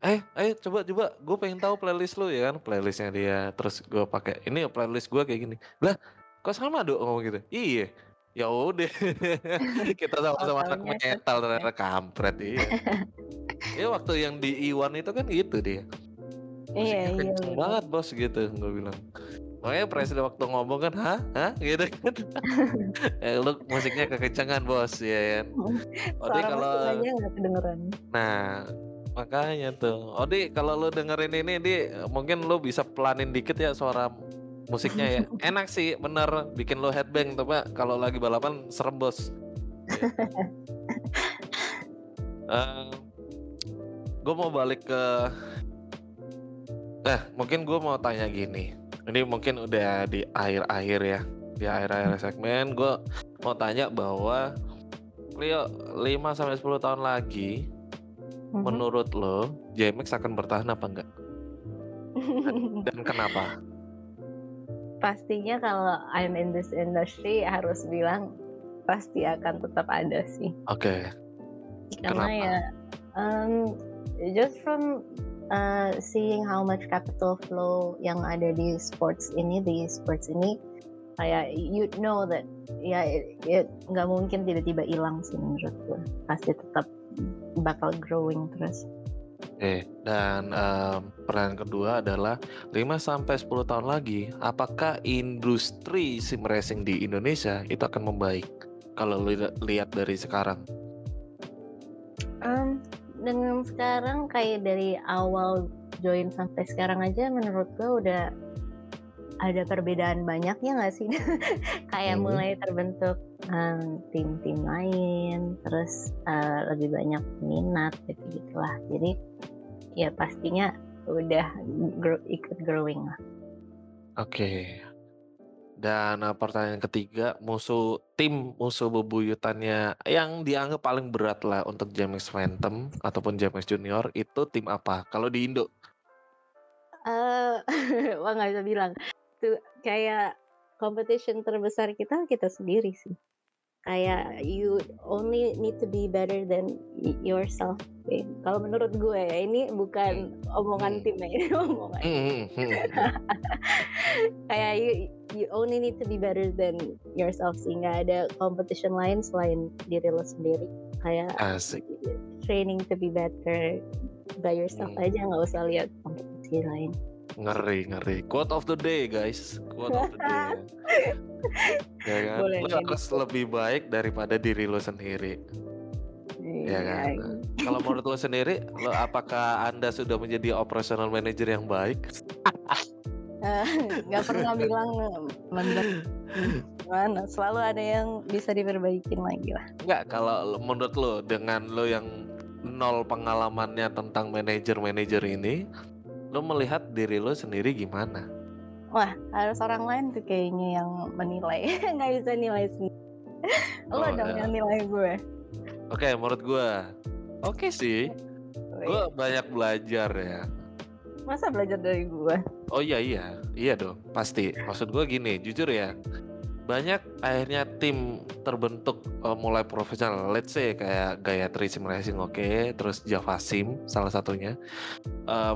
Ayo coba gue pengen tahu playlist lo ya kan, playlistnya dia. Terus gue pakai ini playlist gue kayak gini. Lah, kok sama dok ngomong gitu? Iya. Ya udah. Kita sama-sama anak menyetal ternyata kampret iya. Ya waktu yang di Iwan itu kan gitu dia. Iya. Kenceng banget bos gitu, gue bilang. Makanya Presley waktu ngomong kan, hah? Gitu kan. Lu musiknya kekencangan bos, ya kan. Odi kalau suaranya nggak kedengeran. Nah, makanya tuh. Odi kalau lu dengerin ini, Di, mungkin lu bisa pelanin dikit ya suara musiknya ya. Enak sih, bener. Bikin lu headbang tuh, Pak. Kalau lagi balapan, serem bos. Gue mau balik ke... mungkin gue mau tanya gini. Ini mungkin udah di akhir-akhir ya, di akhir-akhir segmen. Gue mau tanya bahwa Clio 5-10 tahun lagi, menurut lo JMX akan bertahan apa enggak? Dan kenapa? Pastinya kalau I'm in this industry harus bilang pasti akan tetap ada sih. Oke. Karena kenapa? Ya just from seeing how much capital flow yang ada di sports ini, kayak you know that ya it nggak mungkin tiba-tiba hilang sih menurut gue, pasti tetap bakal growing terus. Dan pertanyaan kedua adalah 5-10 tahun lagi, apakah industri sim racing di Indonesia itu akan membaik kalau lihat dari sekarang? Dengan sekarang, kayak dari awal join sampai sekarang aja menurut gue udah ada perbedaan banyaknya gak sih? Kayak mulai terbentuk tim-tim lain, terus lebih banyak minat gitu lah. Jadi ya pastinya udah ikut growing lah. Oke. Dan pertanyaan ketiga, musuh bebuyutannya yang dianggap paling berat lah untuk JMX Phantom ataupun JMX Junior itu tim apa? Kalau di Indo? Wah nggak bisa bilang. Tuh kayak competition terbesar kita sendiri sih. Kayak you only need to be better than yourself. Kalau menurut gue ya, ini bukan omongan tim, ini omongan. Kayak you only need to be better than yourself sih. Nggak ada competition lain selain diri lo sendiri. Kayak asik. Training to be better by yourself aja, nggak usah lihat kompetisi lain. Ngeri. Quote of the day, guys. Quote of the day. Ya kan? Boleh, lo harus lebih baik daripada diri lo sendiri. Iya kan? Kalau menurut lo sendiri, lo apakah Anda sudah menjadi operational manager yang baik? Gak pernah bilang mana. Selalu ada yang bisa diperbaikin lagi lah. Enggak, kalau menurut lo, dengan lo yang nol pengalamannya tentang manajer-manajer ini, lo melihat diri lo sendiri gimana? Wah, harus orang lain tuh kayaknya yang menilai. Gak bisa nilai sendiri. Lo dong yang nilai gue. Oke, menurut gue oke sih. Gue banyak belajar ya. Masa belajar dari gue? Oh iya dong, pasti. Maksud gue gini, jujur ya, banyak akhirnya tim terbentuk mulai profesional. Let's say kayak Gayatri Sim Racing, oke, terus Jafa Sim salah satunya.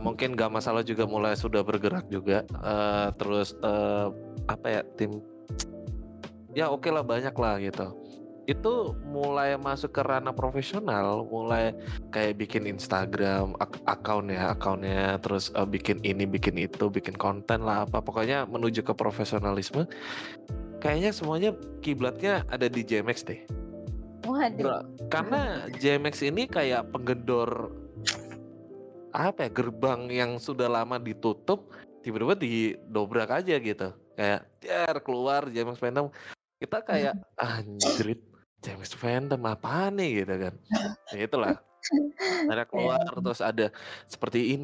Mungkin gak masalah juga mulai sudah bergerak juga. Terus tim ya oke lah, banyak lah gitu. Itu mulai masuk ke ranah profesional, mulai kayak bikin Instagram akunnya, terus bikin ini, bikin itu, bikin konten lah apa, pokoknya menuju ke profesionalisme. Kayaknya semuanya kiblatnya ada di JMX deh. Waduh. Karena JMX ini kayak penggendor gerbang yang sudah lama ditutup tiba-tiba didobrak aja gitu. Kayak keluar JMX fandom. Kita kayak anjrit, JMX fandom apa nih gitu kan. Ya itulah. Ada keluar terus ada seperti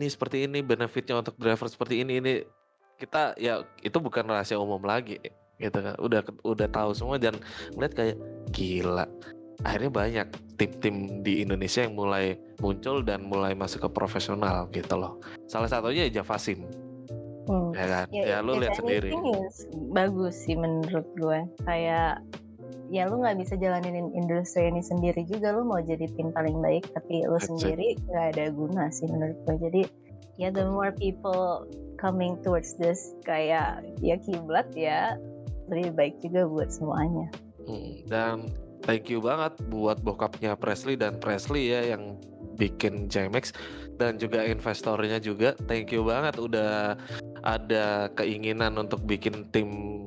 ini benefitnya untuk driver seperti ini. Kita ya itu bukan rahasia umum lagi. Gitu kan, udah tahu semua dan melihat kayak gila. Akhirnya banyak tim-tim di Indonesia yang mulai muncul dan mulai masuk ke profesional gitu loh. Salah satunya Jafa Sim. Ya kan? Ya lu lihat sendiri. Bagus sih menurut gue. Kayak ya lu nggak bisa jalanin industri ini sendiri juga. Lu mau jadi tim paling baik tapi lu sendiri nggak ada guna sih menurut gue. Jadi ya the more people coming towards this, kayak ya kiblat ya lebih baik juga buat semuanya. Dan thank you banget buat bokapnya Presley ya yang bikin JMX, dan juga investornya juga thank you banget udah ada keinginan untuk bikin tim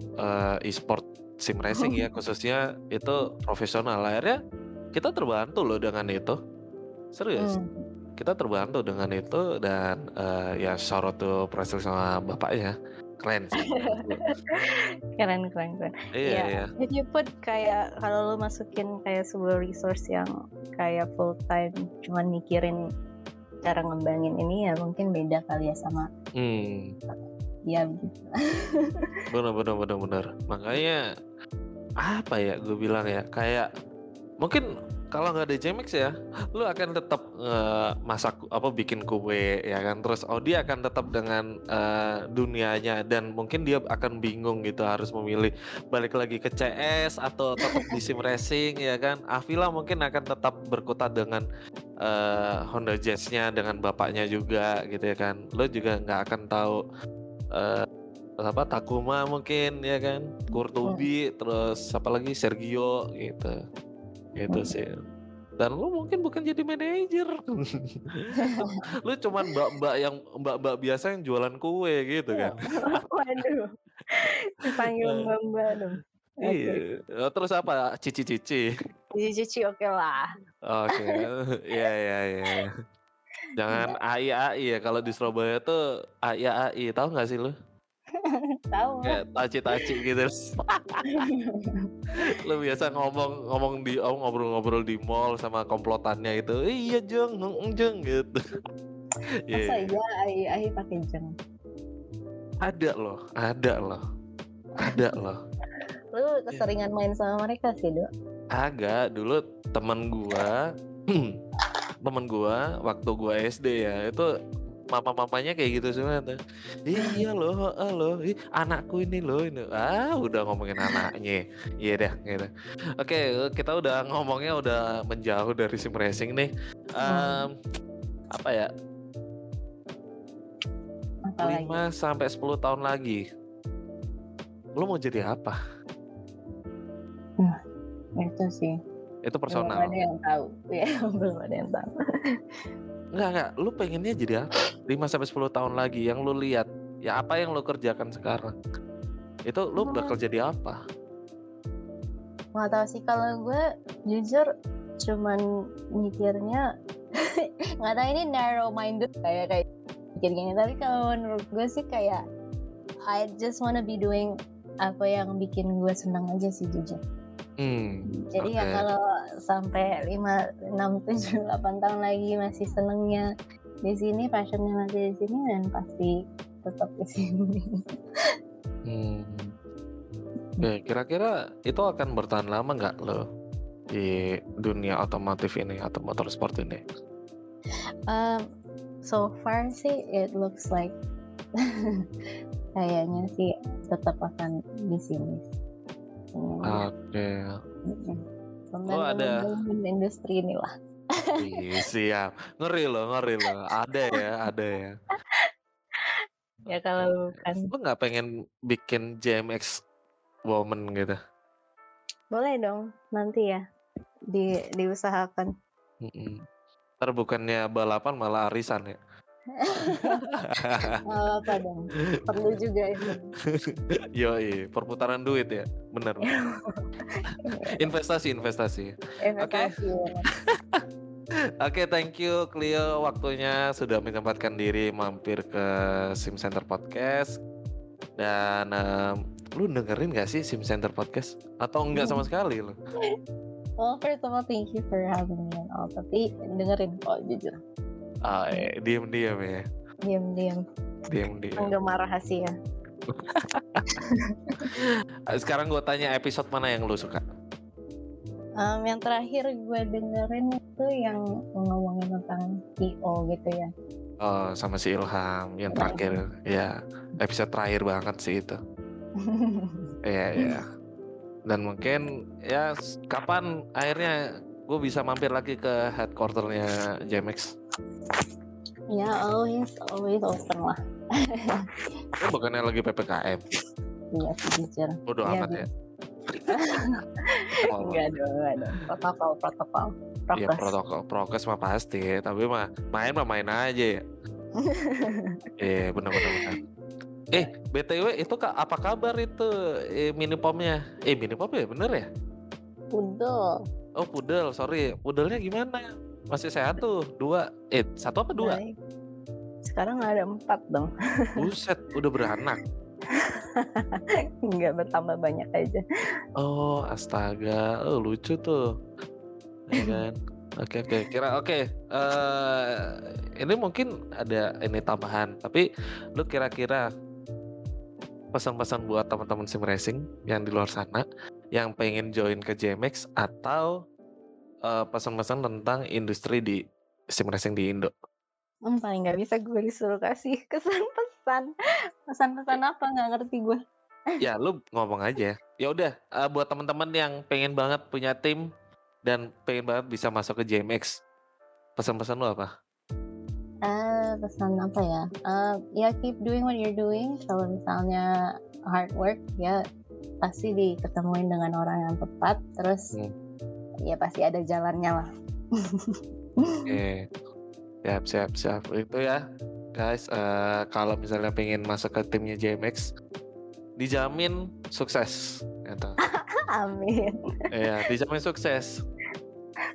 e-sport sim racing ya, khususnya itu profesional. Akhirnya kita terbantu loh dengan itu, serius. Kita terbantu dengan itu dan ya sorot tuh Presley sama bapaknya. Keren sih. Keren. Iya. If you put kayak kalau lo masukin kayak sebuah resource yang kayak full time cuman mikirin cara ngembangin ini ya mungkin beda kali ya sama. Ya begitu. Benar. Makanya gue bilang ya kayak mungkin kalau nggak ada JMX ya, lu akan tetap masak bikin kue ya kan. Terus Odi akan tetap dengan dunianya dan mungkin dia akan bingung gitu harus memilih balik lagi ke CS atau tetap di sim racing ya kan. Afila mungkin akan tetap berkutat dengan Honda Jazz-nya dengan bapaknya juga gitu ya kan. Lu juga nggak akan tahu Takuma mungkin ya kan, Kurtubi, terus siapa lagi Sergio gitu. Gitu sih. Dan lu mungkin bukan jadi manajer. Lu cuman mbak-mbak biasa yang jualan kue gitu kan. Waduh. Dipanggil mbak dong. Iya. Okay. Terus apa? Cici-cici. Cici-cici oke lah. Oke. Iya. Jangan AI ya, kalau di Surabaya tuh AI. Tahu enggak sih lu? Tahu kayak taci-taci gitu. Lu biasa ngobrol-ngobrol di mall sama komplotannya itu. Iya jeng gitu. Masa iya ai pakai jeng. Ada loh. Lu keseringan main sama mereka sih, Dok? Agak, dulu temen gua waktu gua SD ya, itu mama-mamanya kayak gitu semua tuh. Iya loh, loh, anakku ini loh ini. Ah, udah ngomongin anaknya. Iya dah, gitu. Oke, kita udah ngomongnya udah menjauh dari sim racing nih. Apa ya? 5 sampai 10 tahun lagi. Lu mau jadi apa? Itu sih. Itu personal. Belum ada yang tahu. Ya, belum ada yang tahu. Enggak, lu pengennya jadi apa? 5 sampai 10 tahun lagi yang lu lihat, ya apa yang lu kerjakan sekarang? Itu lu bakal jadi apa? Enggak tahu sih, kalau gue jujur cuman mikirnya enggak tahu ini narrow minded kayak mikir gini, tapi kalau menurut gue sih kayak I just wanna be doing apa yang bikin gue senang aja sih jujur. Jadi ya kalau sampai 5, 6, 7, 8 tahun lagi masih senengnya di sini, passionnya masih di sini, dan pasti tetap di sini. Oke, kira-kira itu akan bertahan lama nggak lo di dunia otomotif ini atau motorsport ini? So far sih it looks like kayaknya sih tetap akan di sini. Oke. Lo ada industri inilah. Iya, siap. Ngeri loh. Ada ya. Ya kalau bukan. Lo nggak pengen bikin JMX woman gitu? Boleh dong, nanti ya diusahakan. Ntar bukannya balapan malah arisan ya? Apa dong, perlu juga itu. Yoi, perputaran duit ya, benar. Investasi. Oke, thank you Clio, waktunya sudah menyempatkan diri mampir ke Sim Center Podcast. Dan lu dengerin nggak sih Sim Center Podcast atau enggak sama sekali lu? Well, first of all, thank you for having me and all. Tapi dengerin kok jujur. Diam-diam ya. Diam-diam. Penggemar rahasia. Sekarang gue tanya, episode mana yang lu suka? Yang terakhir gue dengerin itu yang ngomongin tentang Iko gitu ya. Oh, sama si Ilham yang terakhir. Ya, episode terakhir banget sih itu. Iya. Dan mungkin ya kapan akhirnya gue bisa mampir lagi ke headquarternya JMX? Ya, always open lah. Lo bukannya lagi PPKM? Iya, jujur. Bodo amat ya? Enggak dong. Protokol. Iya, protokol. Prokes mah pasti, tapi mah main aja ya? Iya, bener. BTW itu apa kabar itu minipomnya? Minipom ya bener ya? Pudel. Oh, pudel, sorry. Pudelnya gimana? Masih sehat tuh? 2? 1 apa 2? Baik. Sekarang ada 4 dong. Buset, udah beranak? Enggak, bertambah banyak aja. Oh, astaga. Oh, lucu tuh. Ya kan? Oke. Kira. Ini mungkin ada ini tambahan, tapi lu kira-kira pesan-pesan buat teman-teman sim racing yang di luar sana yang pengen join ke JMX, atau pesan-pesan tentang industri di sim racing di Indo? Paling nggak bisa gue disuruh kasih pesan-pesan apa, nggak ngerti gue. Ya lu ngomong aja. Ya udah, buat teman-teman yang pengen banget punya tim dan pengen banget bisa masuk ke JMX, pesan-pesan lu apa? Pesan apa ya? Keep doing what you're doing. Kalau misalnya hard work, ya pasti diketemuin dengan orang yang tepat. Terus ya pasti ada jalannya lah. Oke. Siap. Itu ya guys, kalau misalnya pengen masuk ke timnya JMX, dijamin sukses gitu. Amin. Iya, dijamin sukses.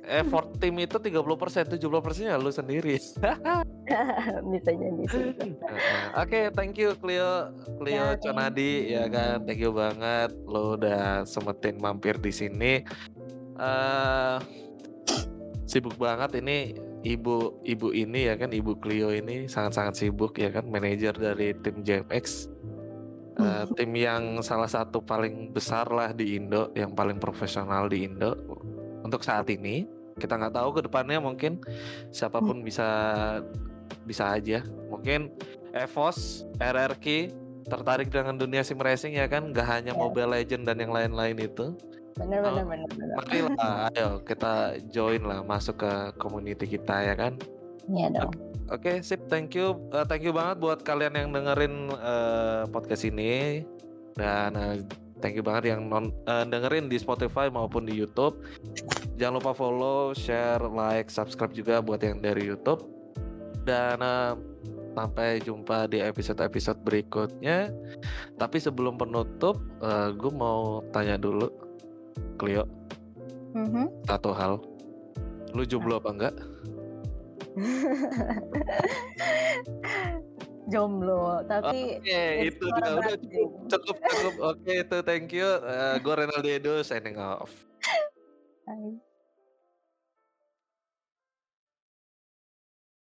Effort tim itu 30%, 70% ya lu sendiri. Bisa jadi. Oke, thank you Clio Tjonnadi, ya kan, thank you banget lu udah sempetin mampir di sini. Sibuk banget ini ibu ini ya kan, ibu Clio ini sangat-sangat sibuk ya kan, manajer dari tim JMX. Tim yang salah satu paling besar lah di Indo, yang paling profesional di Indo untuk saat ini. Kita nggak tahu ke depannya, mungkin siapapun bisa bisa aja. Mungkin Evos RRQ tertarik dengan dunia sim racing ya kan, gak hanya Mobile Legend dan yang lain-lain itu. Benar. Marilah, ayo kita join lah, masuk ke community kita ya kan. Iya dong. Oke, sip, thank you banget buat kalian yang dengerin podcast ini, dan thank you banget yang dengerin di Spotify maupun di YouTube. Jangan lupa follow, share, like, subscribe juga buat yang dari YouTube. Dan sampai jumpa di episode-episode berikutnya. Tapi sebelum penutup, gue mau tanya dulu, Clio, satu hal, lu jomblo apa enggak? Jomblo, tapi itu udah cukup. Oke, itu thank you. Gue Renaldi Edu, signing off. Bye.